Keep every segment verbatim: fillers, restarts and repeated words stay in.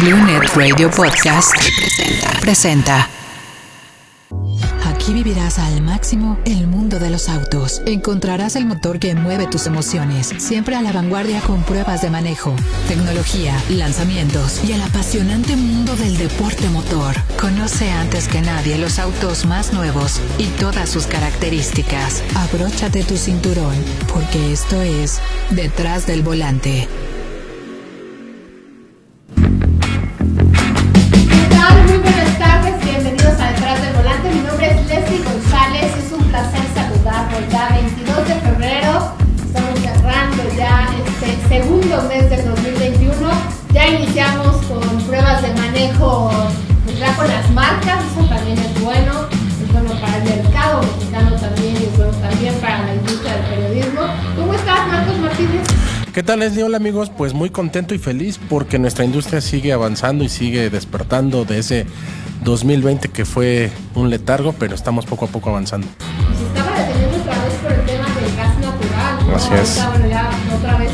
Blue Net Radio Podcast presenta. presenta. Aquí vivirás al máximo el mundo de los autos. Encontrarás el motor que mueve tus emociones, siempre a la vanguardia con pruebas de manejo, tecnología, lanzamientos y el apasionante mundo del deporte motor. Conoce antes que nadie los autos más nuevos y todas sus características. Abróchate tu cinturón, porque esto es Detrás del Volante. Segundo mes del dos mil veintiuno, ya iniciamos con pruebas de manejo, pues ya con las marcas. Eso también es bueno, es bueno para el mercado mexicano también y es bueno también para la industria del periodismo. ¿Cómo estás, Marcos Martínez? ¿Qué tal, Leslie? Hola, amigos. Pues muy contento y feliz porque nuestra industria sigue avanzando y sigue despertando de ese dos mil veinte que fue un letargo, pero estamos poco a poco avanzando. Nos estaba deteniendo otra vez por el tema del gas natural, ¿no? Así es. Ahorita, bueno, ya otra vez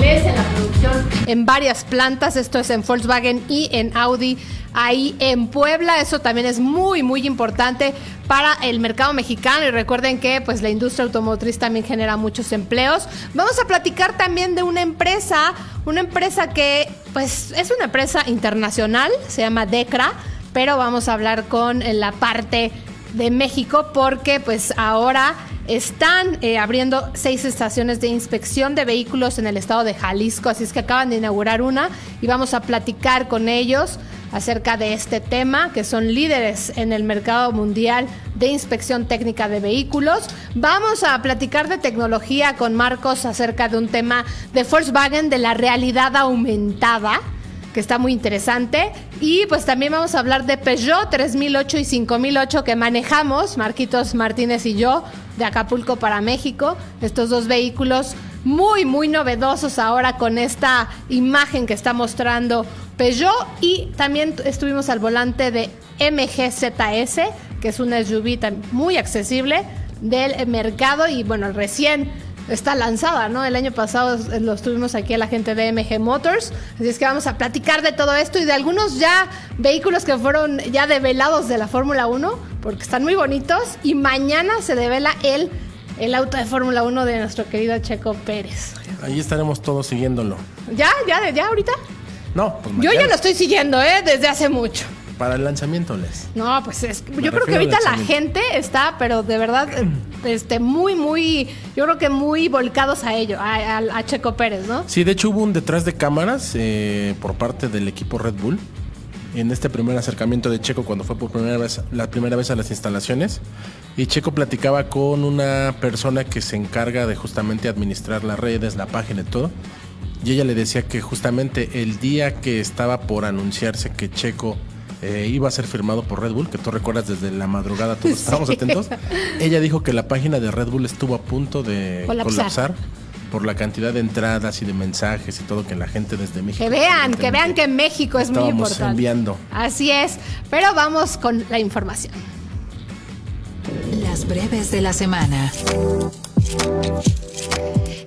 en la producción en varias plantas, esto es en Volkswagen y en Audi, ahí en Puebla. Eso también es muy muy importante para el mercado mexicano, y recuerden que pues la industria automotriz también genera muchos empleos. Vamos a platicar también de una empresa, una empresa que pues es una empresa internacional, se llama Dekra, pero vamos a hablar con la parte de México porque pues ahora están eh, abriendo seis estaciones de inspección de vehículos en el estado de Jalisco, así es que acaban de inaugurar una y vamos a platicar con ellos acerca de este tema, que son líderes en el mercado mundial de inspección técnica de vehículos. Vamos a platicar de tecnología con Marcos acerca de un tema de Volkswagen, de la realidad aumentada, que está muy interesante, y pues también vamos a hablar de Peugeot tres mil ocho y cinco mil ocho que manejamos Marquitos Martínez y yo de Acapulco para México, estos dos vehículos muy muy novedosos ahora con esta imagen que está mostrando Peugeot. Y también estuvimos al volante de M G Z S, que es una S U V muy accesible del mercado y bueno, recién está lanzada, ¿no? El año pasado los tuvimos aquí a la gente de M G Motors. Así es que vamos a platicar de todo esto y de algunos ya vehículos que fueron ya develados de la Fórmula uno, porque están muy bonitos. Y mañana se devela el, el auto de Fórmula uno de nuestro querido Checo Pérez. Ahí estaremos todos siguiéndolo. ¿Ya? ¿Ya? ¿Ya ahorita? No, pues mañana. Yo ya lo estoy siguiendo, ¿eh? Desde hace mucho. Para el lanzamiento, Les. No, pues es, yo creo que ahorita la gente está, pero de verdad, este, muy, muy, yo creo que muy volcados a ello, a, a, a Checo Pérez, ¿no? Sí, de hecho hubo un detrás de cámaras eh, por parte del equipo Red Bull en este primer acercamiento de Checo cuando fue por primera vez, la primera vez a las instalaciones, y Checo platicaba con una persona que se encarga de justamente administrar las redes, la página y todo, y ella le decía que justamente el día que estaba por anunciarse que Checo Eh, iba a ser firmado por Red Bull, que tú recuerdas desde la madrugada todos sí. estábamos atentos. Ella dijo que la página de Red Bull estuvo a punto de colapsar, colapsar por la cantidad de entradas y de mensajes y todo que la gente desde México. Que vean, que vean que México es muy importante. Estábamos enviando. Así es, pero vamos con la información. Las breves de la semana.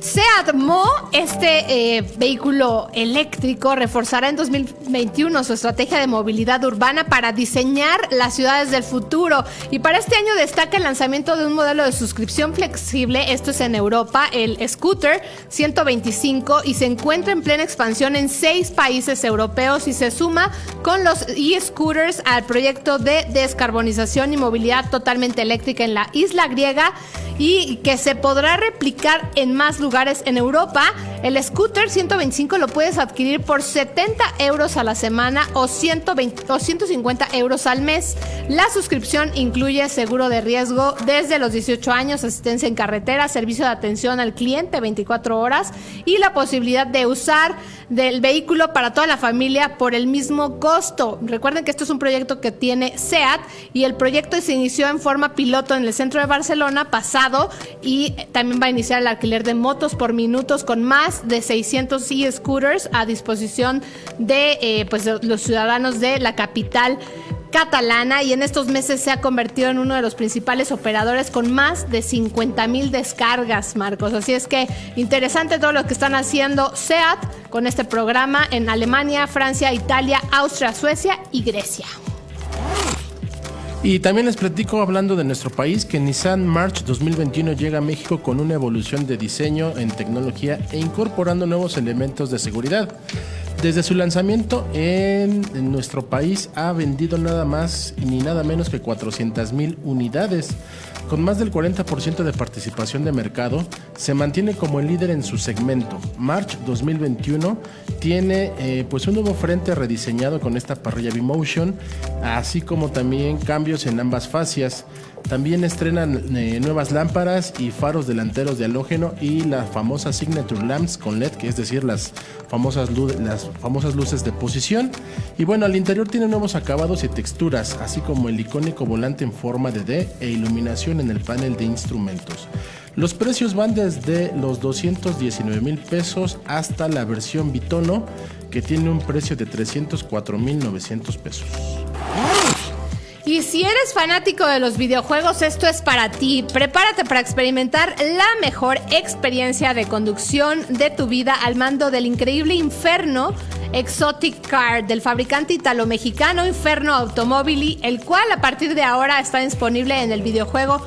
SEAT Mo, este eh, vehículo eléctrico, reforzará en dos mil veintiuno su estrategia de movilidad urbana para diseñar las ciudades del futuro. Y para este año destaca el lanzamiento de un modelo de suscripción flexible, esto es en Europa, el Scooter ciento veinticinco, y se encuentra en plena expansión en seis países europeos y se suma con los e-scooters al proyecto de descarbonización y movilidad totalmente eléctrica en la isla griega, y que se podrá replicar en más lugares. lugares en Europa. El Scooter ciento veinticinco lo puedes adquirir por setenta euros a la semana o, ciento veinte, o ciento cincuenta euros al mes. La suscripción incluye seguro de riesgo desde los dieciocho años, asistencia en carretera, servicio de atención al cliente veinticuatro horas y la posibilidad de usar del vehículo para toda la familia por el mismo costo. Recuerden que esto es un proyecto que tiene SEAT y el proyecto se inició en forma piloto en el centro de Barcelona pasado, y también va a iniciar el alquiler de motos por minutos con más de seiscientos e-scooters a disposición de eh, pues, los ciudadanos de la capital catalana y en estos meses se ha convertido en uno de los principales operadores con más de cincuenta mil descargas, Marcos. Así es que interesante todo lo que están haciendo SEAT con este programa en Alemania, Francia, Italia, Austria, Suecia y Grecia. Y también les platico, hablando de nuestro país, que Nissan March dos mil veintiuno llega a México con una evolución de diseño en tecnología e incorporando nuevos elementos de seguridad. Desde su lanzamiento en, en nuestro país ha vendido nada más ni nada menos que cuatrocientas mil unidades. Con más del cuarenta por ciento de participación de mercado, se mantiene como el líder en su segmento. March dos mil veintiuno tiene eh, pues un nuevo frente rediseñado con esta parrilla B-Motion, así como también cambios en ambas fascias. También estrenan eh, nuevas lámparas y faros delanteros de halógeno y las famosas Signature Lamps con L E D, que es decir, las famosas, lu- las famosas luces de posición. Y bueno, al interior tiene nuevos acabados y texturas, así como el icónico volante en forma de D e iluminación en el panel de instrumentos. Los precios van desde los doscientos diecinueve mil pesos hasta la versión bitono, que tiene un precio de trescientos cuatro mil novecientos pesos. Y si eres fanático de los videojuegos, esto es para ti. Prepárate para experimentar la mejor experiencia de conducción de tu vida al mando del increíble Inferno Exotic Car del fabricante italo-mexicano Inferno Automobili, el cual a partir de ahora está disponible en el videojuego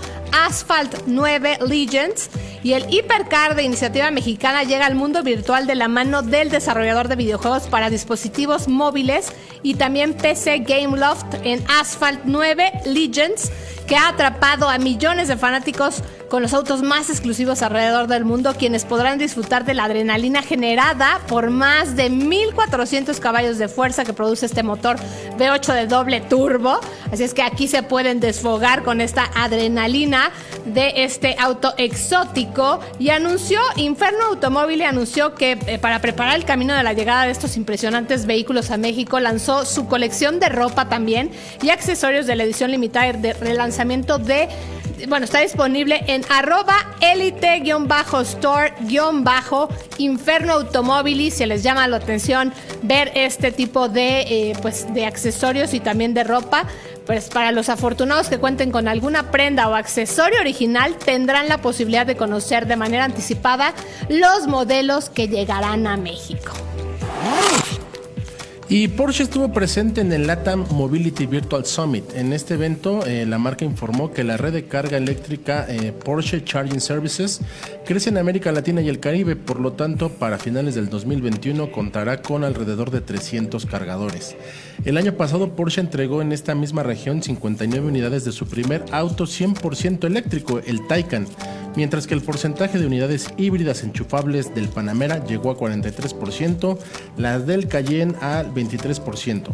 Asphalt nueve Legends. Y el Hipercar de Iniciativa Mexicana llega al mundo virtual de la mano del desarrollador de videojuegos para dispositivos móviles y también P C Gameloft en Asphalt nueve Legends, que ha atrapado a millones de fanáticos con los autos más exclusivos alrededor del mundo, quienes podrán disfrutar de la adrenalina generada por más de mil cuatrocientos caballos de fuerza que produce este motor V ocho de doble turbo. Así es que aquí se pueden desfogar con esta adrenalina de este auto exótico. Y anunció, Inferno Automóvil anunció que eh, para preparar el camino de la llegada de estos impresionantes vehículos a México, lanzó su colección de ropa también y accesorios de la edición limitada de relanzamiento de... Bueno, está disponible en arroba elite-store-inferno automóvil. Se les llama la atención ver este tipo de, eh, pues, de accesorios y también de ropa. Pues para los afortunados que cuenten con alguna prenda o accesorio original, tendrán la posibilidad de conocer de manera anticipada los modelos que llegarán a México. Y Porsche estuvo presente en el LATAM Mobility Virtual Summit. En este evento, eh, la marca informó que la red de carga eléctrica eh, Porsche Charging Services crece en América Latina y el Caribe. Por lo tanto, para finales del dos mil veintiuno contará con alrededor de trescientos cargadores. El año pasado, Porsche entregó en esta misma región cincuenta y nueve unidades de su primer auto cien por ciento eléctrico, el Taycan, mientras que el porcentaje de unidades híbridas enchufables del Panamera llegó a cuarenta y tres por ciento, las del Cayenne al veintitrés por ciento.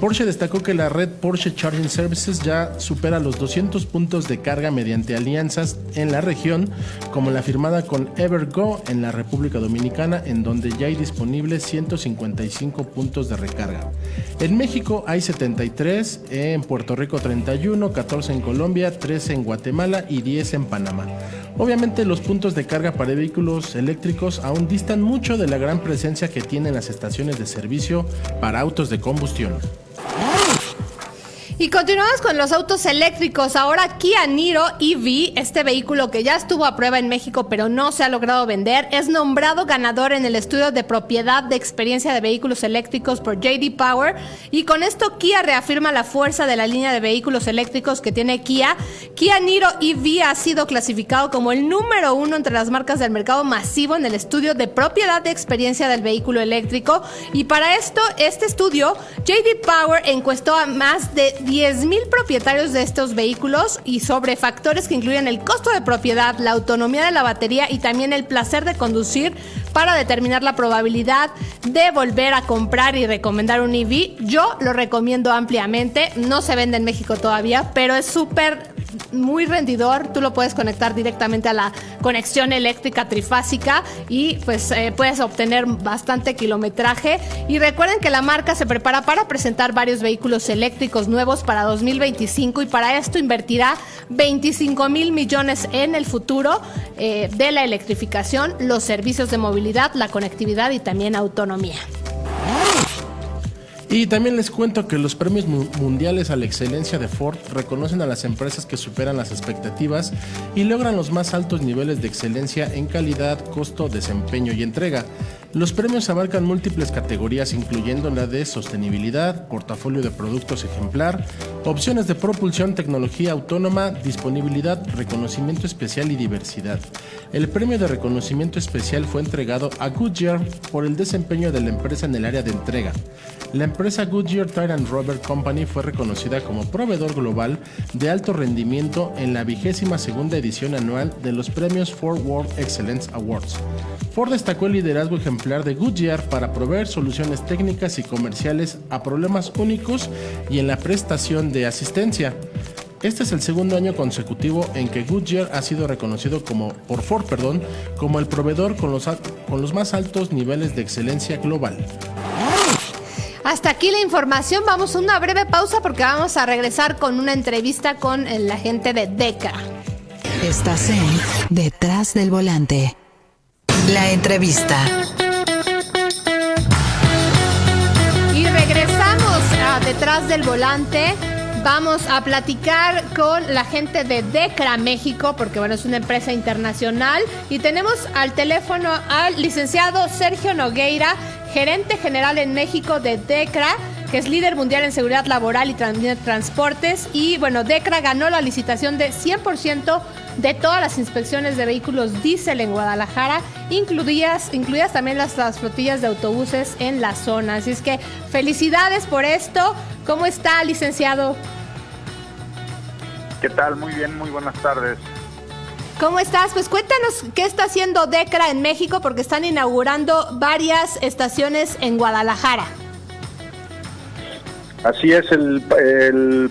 Porsche destacó que la red Porsche Charging Services ya supera los doscientos puntos de carga mediante alianzas en la región, como la firmada con Evergo en la República Dominicana, en donde ya hay disponibles ciento cincuenta y cinco puntos de recarga. En México hay setenta y tres, en Puerto Rico treinta y uno, catorce en Colombia, trece en Guatemala y diez en Panamá. Obviamente los puntos de carga para vehículos eléctricos aún distan mucho de la gran presencia que tienen las estaciones de servicio para autos de combustión. Y continuamos con los autos eléctricos. Ahora Kia Niro E V, este vehículo que ya estuvo a prueba en México pero no se ha logrado vender, es nombrado ganador en el estudio de propiedad de experiencia de vehículos eléctricos por J D Power. Y con esto Kia reafirma la fuerza de la línea de vehículos eléctricos que tiene Kia. Kia Niro E V ha sido clasificado como el número uno entre las marcas del mercado masivo en el estudio de propiedad de experiencia del vehículo eléctrico. Y para esto, este estudio, J D Power encuestó a más de diez mil propietarios de estos vehículos y sobre factores que incluyen el costo de propiedad, la autonomía de la batería y también el placer de conducir para determinar la probabilidad de volver a comprar y recomendar un E V. Yo lo recomiendo ampliamente, no se vende en México todavía, pero es súper, muy rendidor. Tú lo puedes conectar directamente a la conexión eléctrica trifásica y pues eh, puedes obtener bastante kilometraje. Y recuerden que la marca se prepara para presentar varios vehículos eléctricos nuevos para dos mil veinticinco y para esto invertirá veinticinco mil millones en el futuro eh, de la electrificación, los servicios de movilidad, la conectividad y también autonomía. Y también les cuento que los premios mundiales a la excelencia de Ford reconocen a las empresas que superan las expectativas y logran los más altos niveles de excelencia en calidad, costo, desempeño y entrega. Los premios abarcan múltiples categorías, incluyendo la de sostenibilidad, portafolio de productos ejemplar, opciones de propulsión, tecnología autónoma, disponibilidad, reconocimiento especial y diversidad. El premio de reconocimiento especial fue entregado a Goodyear por el desempeño de la empresa en el área de entrega. La empresa Goodyear Tire and Rubber Company fue reconocida como proveedor global de alto rendimiento en la vigésima segunda edición anual de los premios Ford World Excellence Awards. Ford destacó el liderazgo ejemplar de Goodyear para proveer soluciones técnicas y comerciales a problemas únicos y en la prestación de asistencia. Este es el segundo año consecutivo en que Goodyear ha sido reconocido como, por Ford perdón, como el proveedor con los, con los más altos niveles de excelencia global. Hasta aquí la información, vamos a una breve pausa porque vamos a regresar con una entrevista con la gente de Dekra. Estás en Detrás del Volante. La entrevista. Detrás del Volante, vamos a platicar con la gente de Dekra México, porque bueno, es una empresa internacional, y tenemos al teléfono al licenciado Sergio Nogueira, gerente general en México de Dekra, que es líder mundial en seguridad laboral y transportes. Y bueno, Dekra ganó la licitación de cien por ciento de todas las inspecciones de vehículos diésel en Guadalajara, incluidas, incluidas también las, las flotillas de autobuses en la zona. Así es que felicidades por esto. ¿Cómo está, licenciado? ¿Qué tal? Muy bien, muy buenas tardes. ¿Cómo estás? Pues cuéntanos qué está haciendo Dekra en México, porque están inaugurando varias estaciones en Guadalajara. Así es, el, el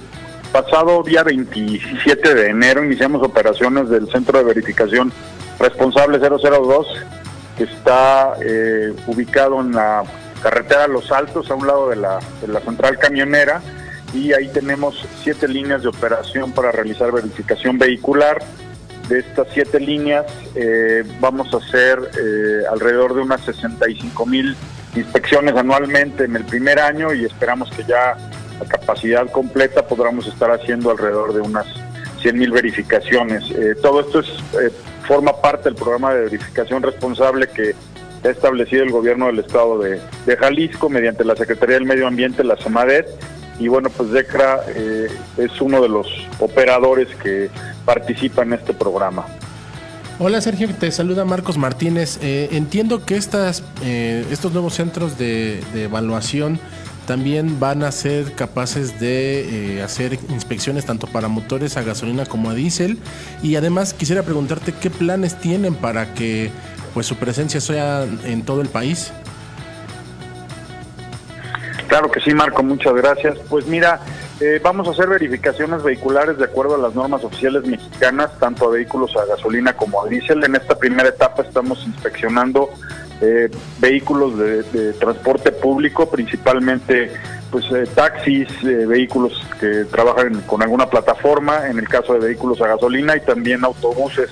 pasado día veintisiete de enero iniciamos operaciones del Centro de Verificación Responsable cero cero dos, que está eh, ubicado en la carretera Los Altos, a un lado de la, de la central camionera, y ahí tenemos siete líneas de operación para realizar verificación vehicular. De estas siete líneas eh, vamos a hacer eh, alrededor de unas sesenta y cinco mil inspecciones anualmente en el primer año, y esperamos que ya a capacidad completa podamos estar haciendo alrededor de unas cien mil verificaciones. Eh, todo esto es, eh, forma parte del programa de verificación responsable que ha establecido el gobierno del estado de, de Jalisco mediante la Secretaría del Medio Ambiente, la SEMADET, y bueno, pues Dekra eh, es uno de los operadores que participa en este programa. Hola Sergio, te saluda Marcos Martínez. Eh, entiendo que estas, eh, estos nuevos centros de, de evaluación también van a ser capaces de eh, hacer inspecciones tanto para motores a gasolina como a diésel, y además quisiera preguntarte qué planes tienen para que pues su presencia sea en todo el país. Claro que sí, Marco, muchas gracias. Pues mira, eh, vamos a hacer verificaciones vehiculares de acuerdo a las normas oficiales mexicanas, tanto a vehículos a gasolina como a diésel. En esta primera etapa estamos inspeccionando eh, vehículos de, de transporte público, principalmente pues eh, taxis, eh, vehículos que trabajan con alguna plataforma, en el caso de vehículos a gasolina, y también autobuses,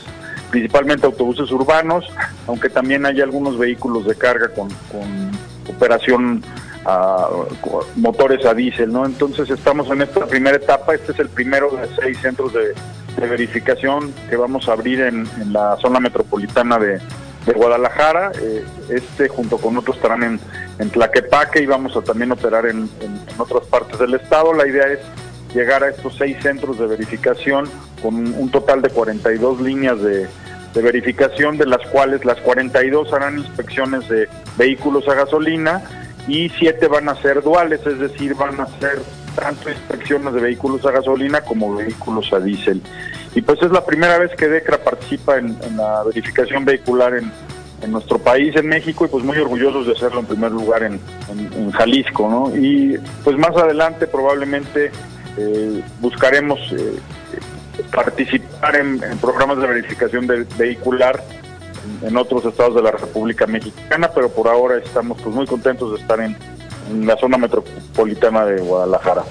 principalmente autobuses urbanos, aunque también hay algunos vehículos de carga con, con operación a motores a diésel, ¿no? Entonces estamos en esta primera etapa. Este es el primero de seis centros de, de verificación que vamos a abrir en, en la zona metropolitana de, de Guadalajara. Eh, este junto con otros estarán en, en Tlaquepaque, y vamos a también operar en, en, en otras partes del estado. La idea es llegar a estos seis centros de verificación con un total de cuarenta y dos líneas de de verificación, de las cuales las cuarenta y dos harán inspecciones de vehículos a gasolina, y siete van a ser duales, es decir, van a ser tanto inspecciones de vehículos a gasolina como vehículos a diésel. Y pues es la primera vez que Dekra participa en, en la verificación vehicular en, en nuestro país, en México, y pues muy orgullosos de hacerlo en primer lugar en, en, en Jalisco, ¿no? Y pues más adelante probablemente eh, buscaremos eh, participar en, en programas de verificación de, vehicular en otros estados de la República Mexicana, pero por ahora estamos pues muy contentos de estar en, en la zona metropolitana de Guadalajara.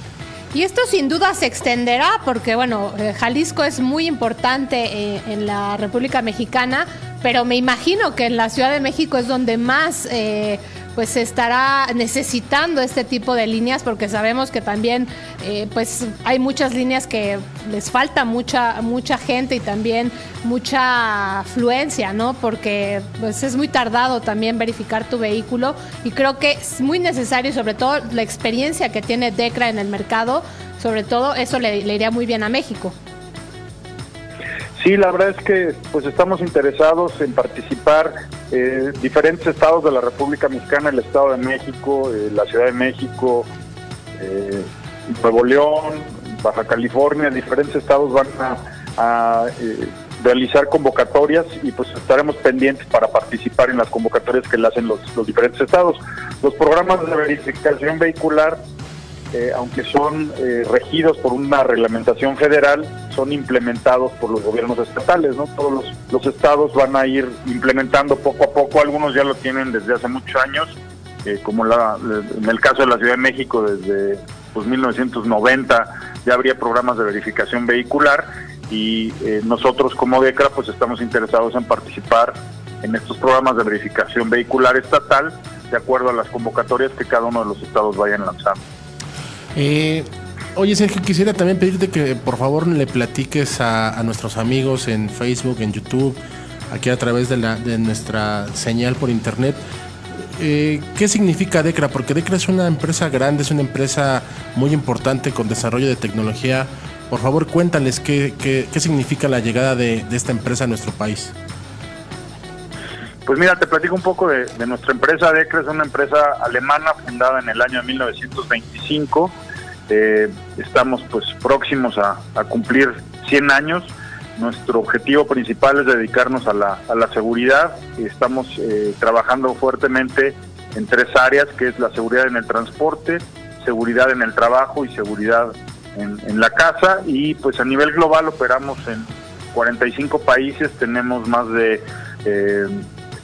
Y esto sin duda se extenderá porque, bueno, Jalisco es muy importante eh, en la República Mexicana, pero me imagino que en la Ciudad de México es donde más eh, pues se estará necesitando este tipo de líneas, porque sabemos que también eh, pues hay muchas líneas que les falta mucha mucha gente y también mucha afluencia, ¿no? Porque pues es muy tardado también verificar tu vehículo y creo que es muy necesario, y sobre todo la experiencia que tiene Dekra en el mercado, sobre todo eso le, le iría muy bien a México. Sí, la verdad es que pues estamos interesados en participar, eh, diferentes estados de la República Mexicana, el Estado de México, eh, la Ciudad de México, eh, Nuevo León, Baja California, diferentes estados van a, a eh, realizar convocatorias y pues estaremos pendientes para participar en las convocatorias que le hacen los, los diferentes estados. Los programas de verificación vehicular, Eh, aunque son eh, regidos por una reglamentación federal, son implementados por los gobiernos estatales, ¿no? Todos los, los estados van a ir implementando poco a poco, algunos ya lo tienen desde hace muchos años, eh, como la, en el caso de la Ciudad de México, desde pues, mil novecientos noventa ya habría programas de verificación vehicular, y eh, nosotros como Dekra pues estamos interesados en participar en estos programas de verificación vehicular estatal, de acuerdo a las convocatorias que cada uno de los estados vayan lanzando. Eh, oye Sergio, quisiera también pedirte que por favor le platiques a, a nuestros amigos en Facebook, en YouTube, aquí a través de, la, de nuestra señal por internet, eh, ¿qué significa Dekra? Porque Dekra es una empresa grande, es una empresa muy importante con desarrollo de tecnología. Por favor, cuéntales qué, qué, qué significa la llegada de, de esta empresa a nuestro país. Pues mira, te platico un poco de, de nuestra empresa. Dekra es una empresa alemana fundada en el año de mil novecientos veinticinco. Eh, estamos pues próximos a, a cumplir cien años. Nuestro objetivo principal es dedicarnos a la, a la seguridad. Estamos eh, trabajando fuertemente en tres áreas, que es la seguridad en el transporte, seguridad en el trabajo y seguridad en, en la casa. Y pues a nivel global operamos en cuarenta y cinco países, tenemos más de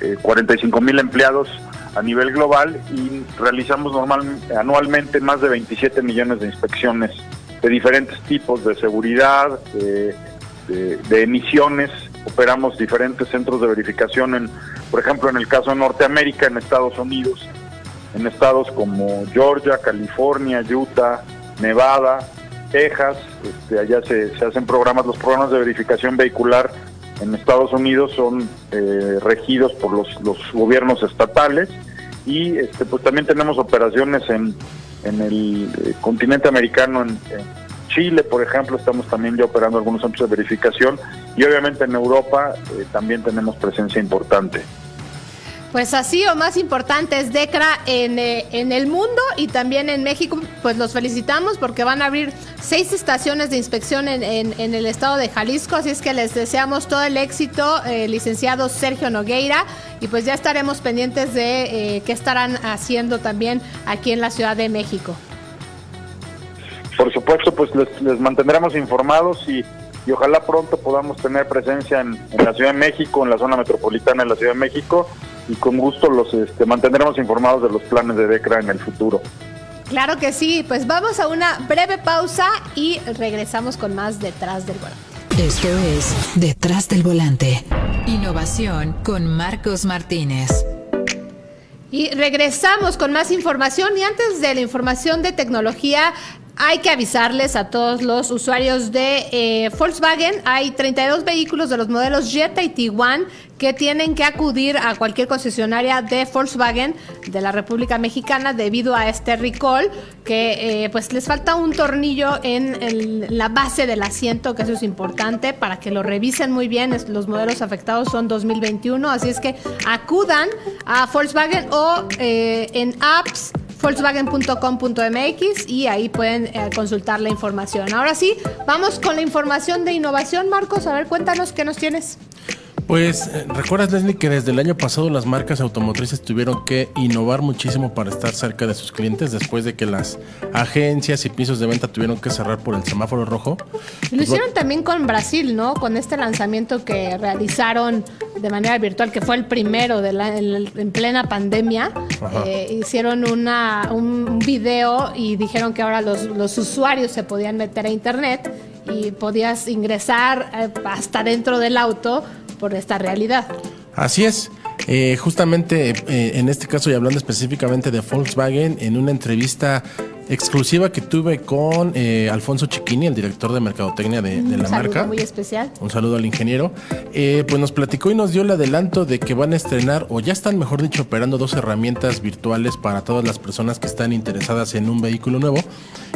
Eh, cuarenta y cinco mil empleados a nivel global y realizamos normal, anualmente más de veintisiete millones de inspecciones de diferentes tipos de seguridad, de, de, de emisiones. Operamos diferentes centros de verificación, en, por ejemplo, en el caso de Norteamérica, en Estados Unidos, en estados como Georgia, California, Utah, Nevada, Texas. Este, allá se, se hacen programas, los programas de verificación vehicular en Estados Unidos son eh, regidos por los, los gobiernos estatales y este, pues también tenemos operaciones en, en el eh, continente americano, en, en Chile, por ejemplo, estamos también ya operando algunos centros de verificación y obviamente en Europa eh, también tenemos presencia importante. Pues así o más importante es Dekra en, eh, en el mundo y también en México. Pues los felicitamos porque van a abrir seis estaciones de inspección en, en, en el estado de Jalisco, así es que les deseamos todo el éxito, eh, licenciado Sergio Nogueira, y pues ya estaremos pendientes de eh, qué estarán haciendo también aquí en la Ciudad de México. Por supuesto, pues les, les mantendremos informados y... y ojalá pronto podamos tener presencia en, en la Ciudad de México, en la zona metropolitana de la Ciudad de México, y con gusto los este, mantendremos informados de los planes de Dekra en el futuro. Claro que sí, pues vamos a una breve pausa y regresamos con más Detrás del Volante. Esto es Detrás del Volante. Innovación con Marcos Martínez. Y regresamos con más información, y antes de la información de tecnología, hay que avisarles a todos los usuarios de eh, Volkswagen. Hay treinta y dos vehículos de los modelos Jetta y Tiguan que tienen que acudir a cualquier concesionaria de Volkswagen de la República Mexicana debido a este recall, que eh, pues les falta un tornillo en el, la base del asiento, que eso es importante para que lo revisen muy bien. Es, los modelos afectados son dos mil veintiuno, así es que acudan a Volkswagen o eh, en apps volkswagen punto com punto m x y ahí pueden eh, consultar la información. Ahora sí, vamos con la información de innovación, Marcos. A ver, cuéntanos qué nos tienes. Pues, ¿recuerdas, Leslie, que desde el año pasado las marcas automotrices tuvieron que innovar muchísimo para estar cerca de sus clientes después de que las agencias y pisos de venta tuvieron que cerrar por el semáforo rojo? Lo pues, hicieron también con Brasil, ¿no? Con este lanzamiento que realizaron de manera virtual, que fue el primero de la, el, en plena pandemia. Eh, hicieron una, un video y dijeron que ahora los, los usuarios se podían meter a internet y podías ingresar hasta dentro del auto por esta realidad. Así es. Eh, justamente eh, en este caso, y hablando específicamente de Volkswagen, en una entrevista exclusiva que tuve con eh, Alfonso Chiquini, el director de mercadotecnia de, de la marca. Un saludo muy especial. Un saludo al ingeniero. Eh, pues nos platicó y nos dio el adelanto de que van a estrenar, o ya están, mejor dicho, operando dos herramientas virtuales para todas las personas que están interesadas en un vehículo nuevo.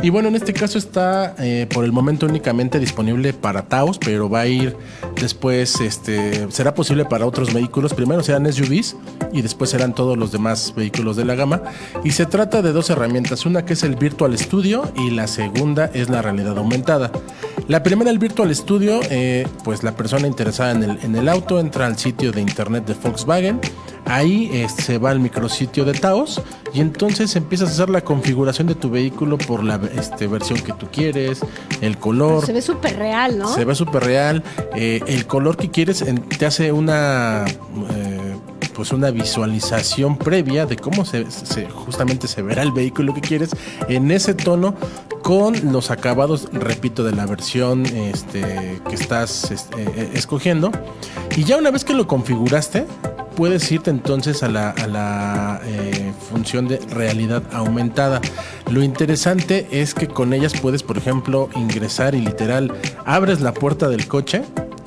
Y bueno, en este caso está eh, por el momento únicamente disponible para Taos, pero va a ir después, este, será posible para otros vehículos. Primero serán S U Vs y después serán todos los demás vehículos de la gama. Y se trata de dos herramientas, una que es el Virtual Studio y la segunda es la realidad aumentada. La primera, el Virtual Studio, eh, pues la persona interesada en el, en el auto entra al sitio de internet de Volkswagen, ahí eh, se va al micrositio de Taos y entonces empiezas a hacer la configuración de tu vehículo por la este, versión que tú quieres, el color. Se ve súper real, ¿no? Se ve súper real, eh, el color que quieres, en, te hace una... Eh, pues una visualización previa de cómo se, se justamente se verá el vehículo que quieres en ese tono, con los acabados, repito, de la versión este, que estás este, escogiendo. Y ya una vez que lo configuraste, puedes irte entonces a la, a la eh, función de realidad aumentada. Lo interesante es que con ellas puedes, por ejemplo, ingresar y literal abres la puerta del coche,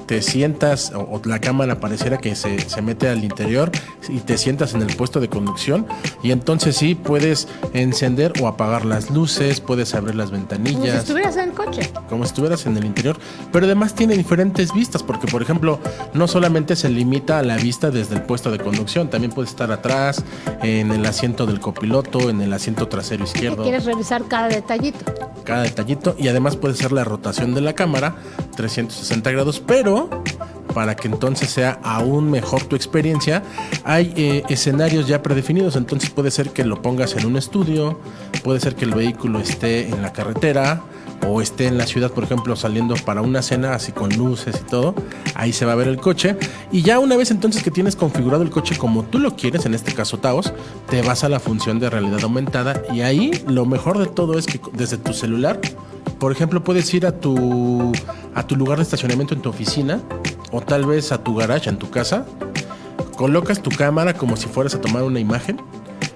te sientas, o, o la cámara pareciera que se, se mete al interior y te sientas en el puesto de conducción, y entonces sí, puedes encender o apagar las luces, puedes abrir las ventanillas. Como si estuvieras en el coche. Como si estuvieras en el interior, pero además tiene diferentes vistas, porque por ejemplo, no solamente se limita a la vista desde el puesto de conducción, también puedes estar atrás, en el asiento del copiloto, en el asiento trasero izquierdo. Quieres revisar cada detallito. Cada detallito, y además puede ser la rotación de la cámara, trescientos sesenta grados, pero para que entonces sea aún mejor tu experiencia, hay eh, escenarios ya predefinidos. Entonces puede ser que lo pongas en un estudio, puede ser que el vehículo esté en la carretera o esté en la ciudad, por ejemplo, saliendo para una cena, así con luces y todo. Ahí se va a ver el coche. Y ya una vez entonces que tienes configurado el coche como tú lo quieres, en este caso Taos, te vas a la función de realidad aumentada, y ahí lo mejor de todo es que desde tu celular, por ejemplo, puedes ir a tu, a tu lugar de estacionamiento en tu oficina, o tal vez a tu garage, en tu casa. Colocas tu cámara como si fueras a tomar una imagen,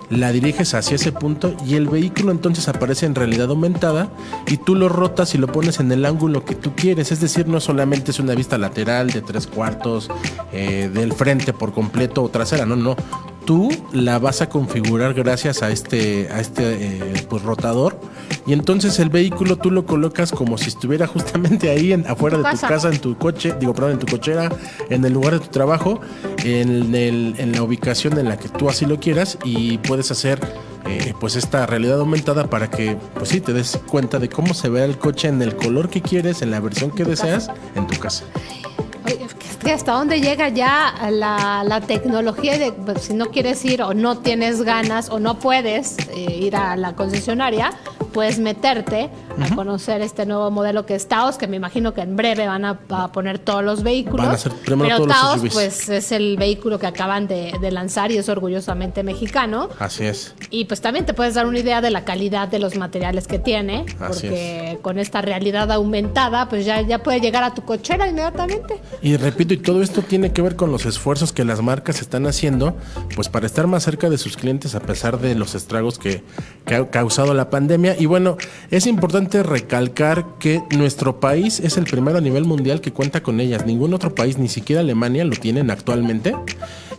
la diriges hacia ese punto y el vehículo entonces aparece en realidad aumentada, y tú lo rotas y lo pones en el ángulo que tú quieres. Es decir, no solamente es una vista lateral de tres cuartos, eh, del frente por completo o trasera, no, no. Tú la vas a configurar gracias a este, a este eh, pues, rotador, y entonces el vehículo tú lo colocas como si estuviera justamente ahí en, afuera de tu casa, en tu coche, digo, perdón, en tu cochera, en el lugar de tu trabajo, en, el, en la ubicación en la que tú así lo quieras, y puedes hacer eh, pues esta realidad aumentada para que pues sí te des cuenta de cómo se ve el coche en el color que quieres, en la versión que deseas, casa. En tu casa. ¿Hasta dónde llega ya la, la tecnología? De, pues, si no quieres ir, o no tienes ganas, o no puedes eh, ir a la concesionaria, puedes meterte uh-huh. a conocer este nuevo modelo que es Taos, que me imagino que en breve van a, a poner todos los vehículos. Van a ser primero todos los S U Vs. Pero Taos, pues, es el vehículo que acaban de, de lanzar y es orgullosamente mexicano. Así es. Y pues también te puedes dar una idea de la calidad de los materiales que tiene, Así porque es. Con esta realidad aumentada, pues ya, ya puede llegar a tu cochera inmediatamente. Y repito, y todo esto tiene que ver con los esfuerzos que las marcas están haciendo, pues para estar más cerca de sus clientes a pesar de los estragos que, que ha causado la pandemia. Y bueno, es importante recalcar que nuestro país es el primero a nivel mundial que cuenta con ellas. Ningún otro país, ni siquiera Alemania, lo tienen actualmente,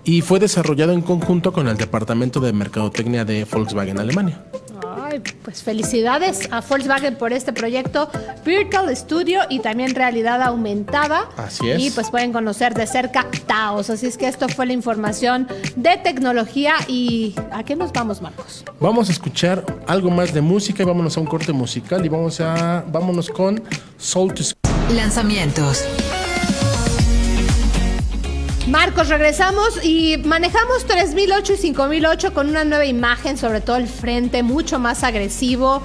y fue desarrollado en conjunto con el Departamento de Mercadotecnia de Volkswagen Alemania. Ay, pues felicidades a Volkswagen por este proyecto Virtual Studio y también realidad aumentada. Así es. Y pues pueden conocer de cerca Taos. Así es que esto fue la información de tecnología. ¿Y a qué nos vamos, Marcos? Vamos a escuchar algo más de música y vámonos a un corte musical, y vamos a vámonos con Soul to School. Lanzamientos. Marcos, regresamos y manejamos tres mil ocho y cinco mil ocho con una nueva imagen, sobre todo el frente, mucho más agresivo.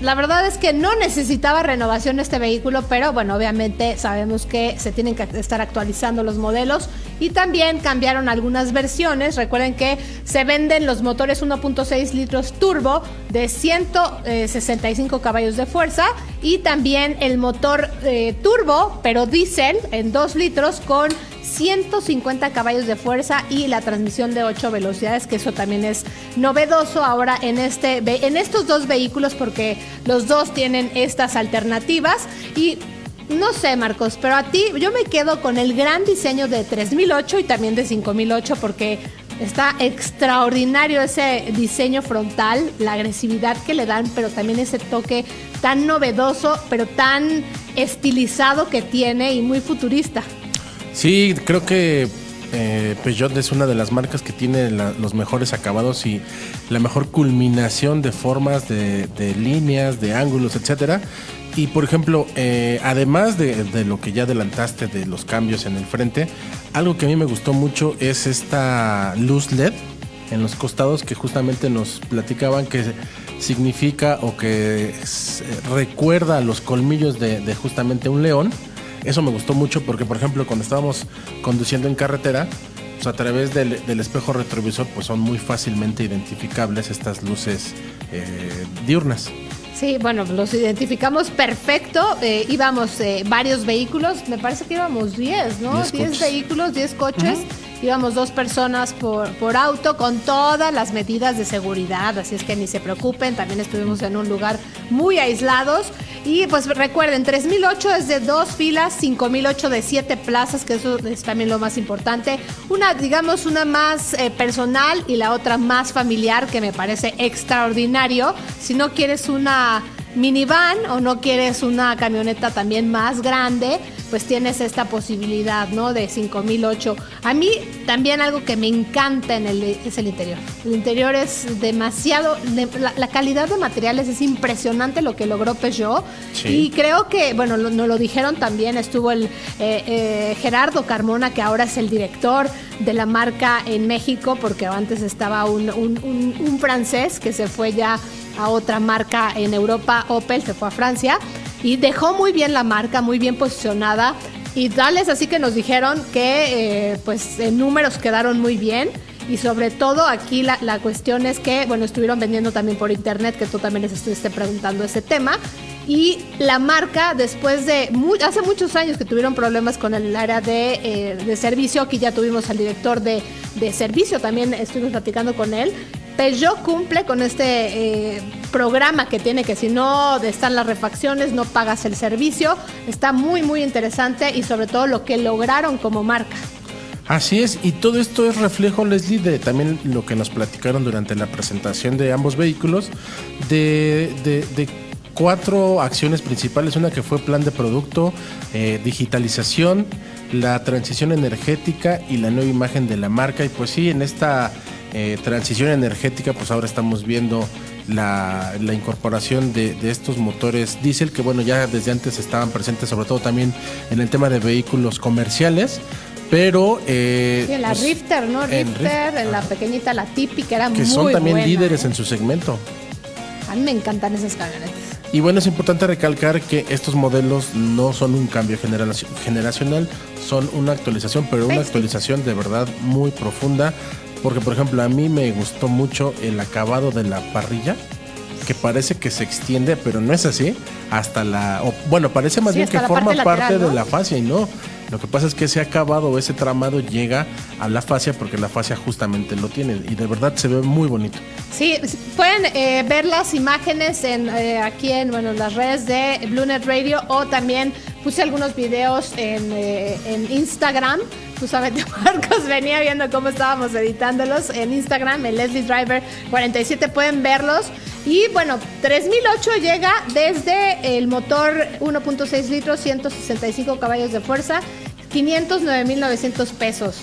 La verdad es que no necesitaba renovación este vehículo, pero bueno, obviamente sabemos que se tienen que estar actualizando los modelos y también cambiaron algunas versiones. Recuerden que se venden los motores uno punto seis litros turbo de ciento sesenta y cinco caballos de fuerza, y también el motor eh, turbo, pero diésel en dos litros con ciento cincuenta caballos de fuerza y la transmisión de ocho velocidades, que eso también es novedoso ahora en, este, en estos dos vehículos, porque los dos tienen estas alternativas. Y no sé, Marcos, pero a ti yo me quedo con el gran diseño de tres mil ocho y también de cinco mil ocho, porque está extraordinario ese diseño frontal, la agresividad que le dan, pero también ese toque tan novedoso, pero tan estilizado que tiene y muy futurista. Sí, creo que eh, Peugeot es una de las marcas que tiene la, los mejores acabados y la mejor culminación de formas, de, de líneas, de ángulos, etcétera. Y por ejemplo, eh, además de, de lo que ya adelantaste de los cambios en el frente, algo que a mí me gustó mucho es esta luz L E D en los costados, que justamente nos platicaban que significa o que es, recuerda los colmillos de, de justamente un león. Eso me gustó mucho porque, por ejemplo, cuando estábamos conduciendo en carretera, pues a través del, del espejo retrovisor, pues son muy fácilmente identificables estas luces eh, diurnas. Sí, bueno, los identificamos perfecto. Eh, íbamos eh, varios vehículos, me parece que íbamos diez, ¿no? diez vehículos, diez coches. Uh-huh. Íbamos dos personas por, por auto con todas las medidas de seguridad, así es que ni se preocupen. También estuvimos en un lugar muy aislados. Y pues recuerden, tres mil ocho es de dos filas, cinco mil ocho de siete plazas, que eso es también lo más importante. Una, digamos, una más eh, personal y la otra más familiar, que me parece extraordinario. Si no quieres una minivan o no quieres una camioneta también más grande, pues tienes esta posibilidad, ¿no? De cinco mil ocho. A mí también algo que me encanta en el, es el interior. El interior es demasiado... De, la, la calidad de materiales es impresionante lo que logró Peugeot. Sí. Y creo que, bueno, lo, nos lo dijeron también, estuvo el eh, eh, Gerardo Carmona, que ahora es el director de la marca en México, porque antes estaba un, un, un, un francés que se fue ya a otra marca en Europa, Opel, se fue a Francia, y dejó muy bien la marca, muy bien posicionada, y tales así que nos dijeron que eh, pues en números quedaron muy bien. Y sobre todo aquí la, la cuestión es que, bueno, estuvieron vendiendo también por internet, que tú también les estuviste preguntando ese tema. Y la marca, después de muy, hace muchos años que tuvieron problemas con el área de, eh, de servicio, aquí ya tuvimos al director de, de servicio, también estuvimos platicando con él. Peugeot cumple con este eh, programa que tiene, que si no están las refacciones, no pagas el servicio. Está muy, muy interesante, y sobre todo lo que lograron como marca. Así es, y todo esto es reflejo, Leslie, de también lo que nos platicaron durante la presentación de ambos vehículos, de, de, de cuatro acciones principales. Una que fue plan de producto, eh, digitalización, la transición energética y la nueva imagen de la marca. Y pues sí, en esta eh, transición energética, pues ahora estamos viendo la, la incorporación de, de estos motores diésel, que bueno, ya desde antes estaban presentes, sobre todo también en el tema de vehículos comerciales. Pero... Eh, sí, en la pues, Rifter, ¿no? Rifter, en, Rifter, en la pequeñita, la Tipi, que era muy buena. Que son también buena, líderes eh. en su segmento. A mí me encantan esas camionetas. Y bueno, es importante recalcar que estos modelos no son un cambio generacional, son una actualización, pero una actualización de verdad muy profunda. Porque, por ejemplo, a mí me gustó mucho el acabado de la parrilla, que parece que se extiende, pero no es así. Hasta la... O, bueno, parece más sí, bien que forma parte, lateral, parte ¿no? de la fascia y no... Lo que pasa es que ese acabado o ese tramado llega a la fascia, porque la fascia justamente lo tiene, y de verdad se ve muy bonito. Sí, pueden eh, ver las imágenes en, eh, aquí en bueno, las redes de Blue Net Radio, o también puse algunos videos en, eh, en Instagram. Justamente Marcos venía viendo cómo estábamos editándolos en Instagram, en Leslie Driver cuarenta y siete, pueden verlos. Y bueno, tres mil ocho llega desde el motor uno punto seis litros, ciento sesenta y cinco caballos de fuerza, quinientos nueve mil novecientos pesos.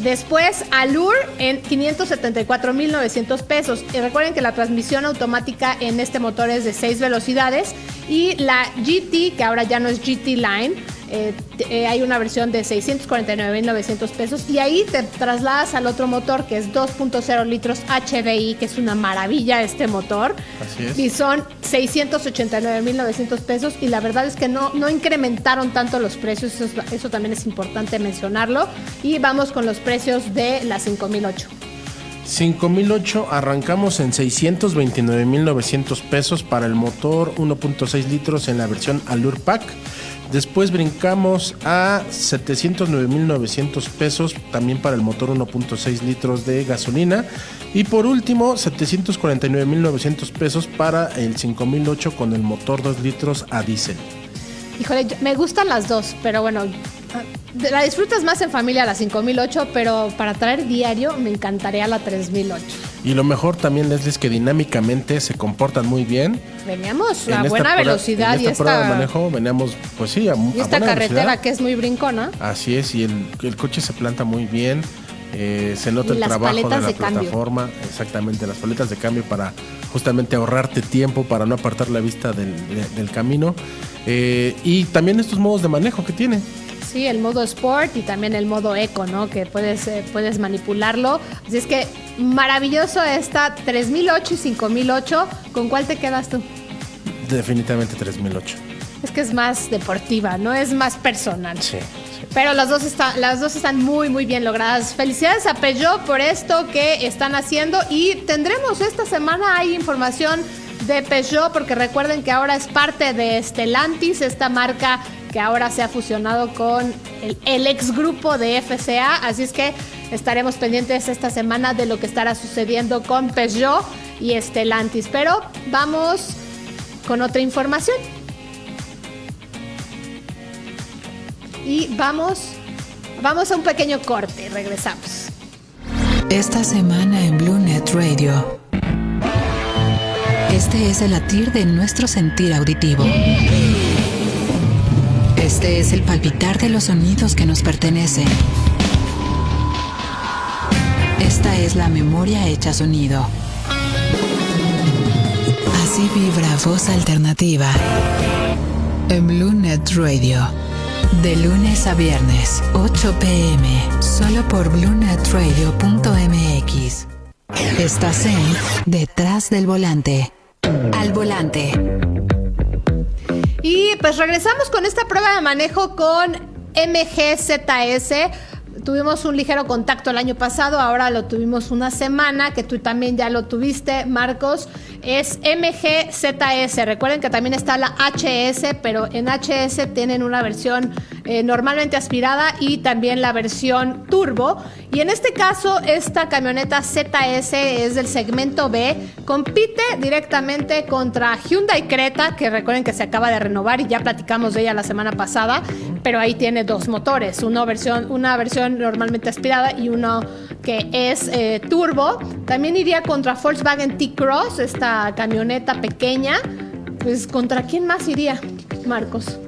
Después, Allure en quinientos setenta y cuatro mil novecientos pesos. Y recuerden que la transmisión automática en este motor es de seis velocidades. Y la G T, que ahora ya no es G T Line, eh, eh, hay una versión de seiscientos cuarenta y nueve mil novecientos pesos. Y ahí te trasladas al otro motor, que es dos punto cero litros H V I, que es una maravilla este motor. Así es. Y son seiscientos ochenta y nueve mil novecientos pesos. Y la verdad es que no, no incrementaron tanto los precios. Eso, es, eso también es importante mencionarlo. Y vamos con los precios de la cinco mil ocho. cinco mil ocho arrancamos en seiscientos veintinueve mil novecientos pesos para el motor uno punto seis litros en la versión Allure Pack. Después brincamos a setecientos nueve mil novecientos pesos, también para el motor uno punto seis litros de gasolina. Y por último, setecientos cuarenta y nueve mil novecientos pesos para el cinco mil ocho con el motor dos litros a diésel. Híjole, me gustan las dos, pero bueno, la disfrutas más en familia la cinco mil ocho, pero para traer diario me encantaría la tres mil ocho. Y lo mejor también, Leslie, es que dinámicamente se comportan muy bien. Veníamos a buena velocidad. En esta, y esta prueba de manejo veníamos, pues sí, a, y esta a buena carretera velocidad, que es muy brincona. Así es, y el, el coche se planta muy bien. Eh, se nota el trabajo de la plataforma, exactamente, las paletas de cambio para justamente ahorrarte tiempo, para no apartar la vista del, del camino. Eh, y también estos modos de manejo que tiene. Sí, el modo Sport y también el modo Eco, ¿no? Que puedes, eh, puedes manipularlo. Así es que maravilloso esta tres mil ocho y cinco mil ocho. ¿Con cuál te quedas tú? Definitivamente tres mil ocho. Es que es más deportiva, ¿no? Es más personal. Sí. Pero las dos, está, las dos están muy, muy bien logradas. Felicidades a Peugeot por esto que están haciendo. Y tendremos esta semana, hay información de Peugeot, porque recuerden que ahora es parte de Stellantis, esta marca que ahora se ha fusionado con el, el ex grupo de F C A. Así es que estaremos pendientes esta semana de lo que estará sucediendo con Peugeot y Stellantis. Pero vamos con otra información. Y vamos, vamos a un pequeño corte, regresamos. Esta semana en Blue Net Radio. Este es el latir de nuestro sentir auditivo. Este es el palpitar de los sonidos que nos pertenecen. Esta es la memoria hecha sonido. Así vibra Voz Alternativa en Blue Net Radio. De lunes a viernes, ocho p.m. solo por blue net radio punto m x. Estás en Detrás del Volante. Al volante. Y pues regresamos con esta prueba de manejo con M G Z S. Tuvimos un ligero contacto el año pasado, ahora lo tuvimos una semana, que tú también ya lo tuviste, Marcos. Es M G Z S. Recuerden que también está la H S, pero en H S tienen una versión eh, normalmente aspirada y también la versión turbo. Y en este caso, esta camioneta Z S es del segmento B. Compite directamente contra Hyundai Creta, que recuerden que se acaba de renovar y ya platicamos de ella la semana pasada, pero ahí tiene dos motores, una versión, una versión normalmente aspirada y uno que es eh, turbo. También iría contra Volkswagen T-Cross, esta camioneta pequeña. Pues, ¿contra quién más iría, Marcos?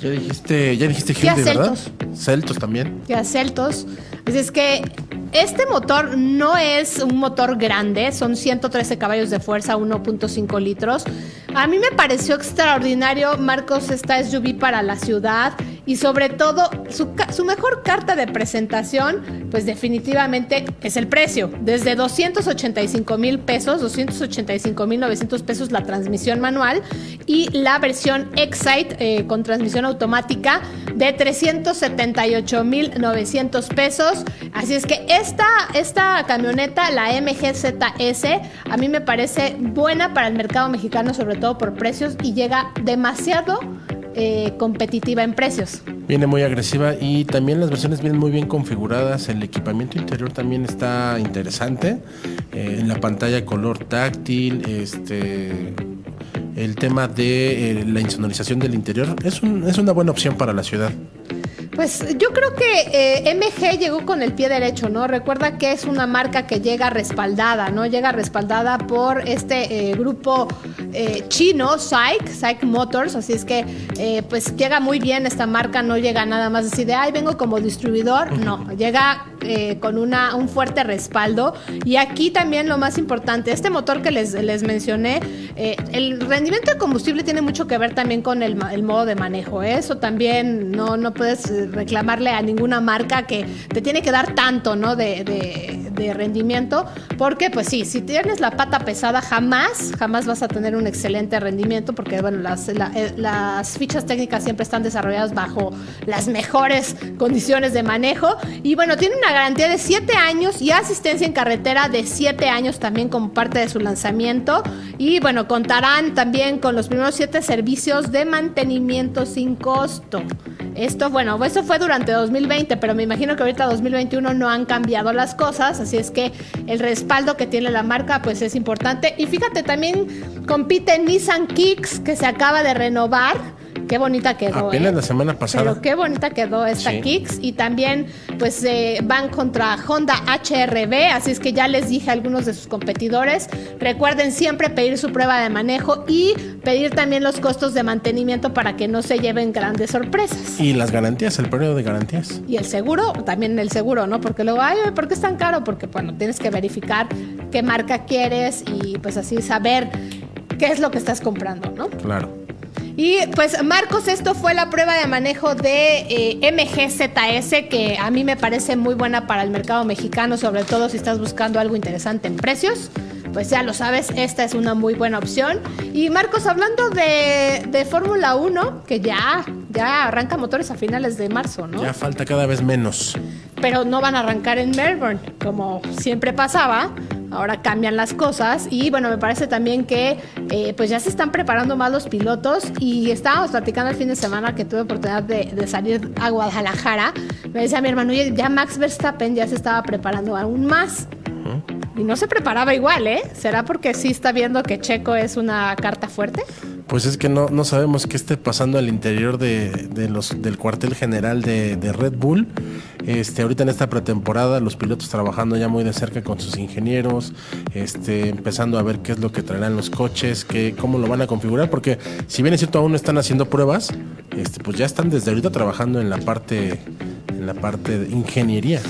Ya dijiste, ya dijiste Hyundai, ¿verdad? Celtos también. Kia Celtos. Pues es que este motor no es un motor grande, son ciento trece caballos de fuerza, uno punto cinco litros. A mí me pareció extraordinario, Marcos, esta S U V para la ciudad y sobre todo su, su mejor carta de presentación, pues definitivamente es el precio. Desde doscientos ochenta y cinco mil pesos, doscientos ochenta y cinco mil novecientos pesos la transmisión manual y la versión Excite eh, con transmisión automática de trescientos setenta y ocho mil novecientos pesos. Así es que esta, esta camioneta, la M G Z S, a mí me parece buena para el mercado mexicano, sobre todo por precios, y llega demasiado eh, competitiva en precios. Viene muy agresiva y también las versiones vienen muy bien configuradas. El equipamiento interior también está interesante. Eh, en la pantalla color táctil, este... el tema de eh, la insonorización del interior es, un, es una buena opción para la ciudad. Pues yo creo que eh, M G llegó con el pie derecho, ¿no? Recuerda que es una marca que llega respaldada, ¿no? Llega respaldada por este eh, grupo eh, chino, Saic, Saic Motors. Así es que, eh, pues llega muy bien esta marca, no llega nada más así de, ay, vengo como distribuidor. No, llega eh, con una, un fuerte respaldo. Y aquí también lo más importante, este motor que les, les mencioné, eh, el rendimiento de combustible tiene mucho que ver también con el, el modo de manejo, ¿eh? Eso también no, no puedes reclamarle a ninguna marca que te tiene que dar tanto, ¿no? De, de, de rendimiento, porque pues sí, si tienes la pata pesada jamás, jamás vas a tener un excelente rendimiento, porque bueno, las, la, las fichas técnicas siempre están desarrolladas bajo las mejores condiciones de manejo, y bueno, tiene una garantía de siete años y asistencia en carretera de siete años también como parte de su lanzamiento. Y bueno, contarán también con los primeros siete servicios de mantenimiento sin costo. Esto, bueno, esto fue durante dos mil veinte, pero me imagino que ahorita dos mil veintiuno no han cambiado las cosas, así es que el respaldo que tiene la marca pues es importante. Y fíjate, también compite Nissan Kicks, que se acaba de renovar. Qué bonita quedó. Apenas eh. la semana pasada. Pero qué bonita quedó esta sí. Kicks. Y también pues eh, van contra Honda H R V. Así es que ya les dije a algunos de sus competidores. Recuerden siempre pedir su prueba de manejo y pedir también los costos de mantenimiento para que no se lleven grandes sorpresas. Y las garantías, el periodo de garantías. Y el seguro, también el seguro, ¿no? Porque luego, ay, ¿por qué es tan caro? Porque bueno, tienes que verificar qué marca quieres y pues así saber qué es lo que estás comprando, ¿no? Claro. Y pues Marcos, esto fue la prueba de manejo de eh, M G Z S, que a mí me parece muy buena para el mercado mexicano, sobre todo si estás buscando algo interesante en precios. Pues ya lo sabes, esta es una muy buena opción. Y Marcos, hablando de, de Fórmula uno, que ya, ya arranca motores a finales de marzo, ¿no? Ya falta cada vez menos. Pero no van a arrancar en Melbourne, como siempre pasaba. Ahora cambian las cosas y bueno, me parece también que eh, pues ya se están preparando más los pilotos. Y estábamos platicando el fin de semana que tuve oportunidad de, de salir a Guadalajara. Me decía mi hermano, oye, ya Max Verstappen ya se estaba preparando aún más. Uh-huh. Y no se preparaba igual, ¿eh? ¿Será porque sí está viendo que Checo es una carta fuerte? Pues es que no, no sabemos qué esté pasando al interior de, de los, del cuartel general de, de Red Bull. Este, ahorita en esta pretemporada los pilotos trabajando ya muy de cerca con sus ingenieros, este, empezando a ver qué es lo que traerán los coches, qué, cómo lo van a configurar, porque si bien es cierto aún no están haciendo pruebas, este, pues ya están desde ahorita trabajando en la parte, en la parte de ingeniería.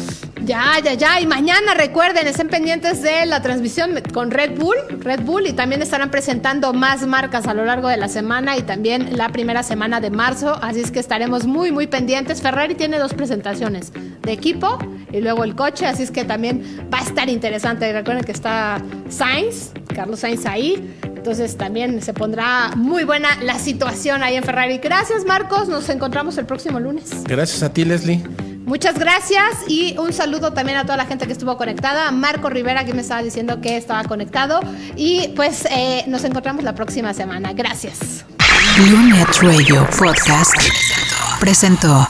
Ya, ya, ya. Y mañana, recuerden, estén pendientes de la transmisión con Red Bull, Red Bull, y también estarán presentando más marcas a lo largo de la semana y también la primera semana de marzo. Así es que estaremos muy, muy pendientes. Ferrari tiene dos presentaciones de equipo y luego el coche. Así es que también va a estar interesante. Y recuerden que está Sainz, Carlos Sainz ahí. Entonces también se pondrá muy buena la situación ahí en Ferrari. Gracias, Marcos. Nos encontramos el próximo lunes. Gracias a ti, Leslie. Muchas gracias y un saludo también a toda la gente que estuvo conectada. Marco Rivera, que me estaba diciendo que estaba conectado. Y pues eh, nos encontramos la próxima semana. Gracias. Blue Net Radio Podcast presentó.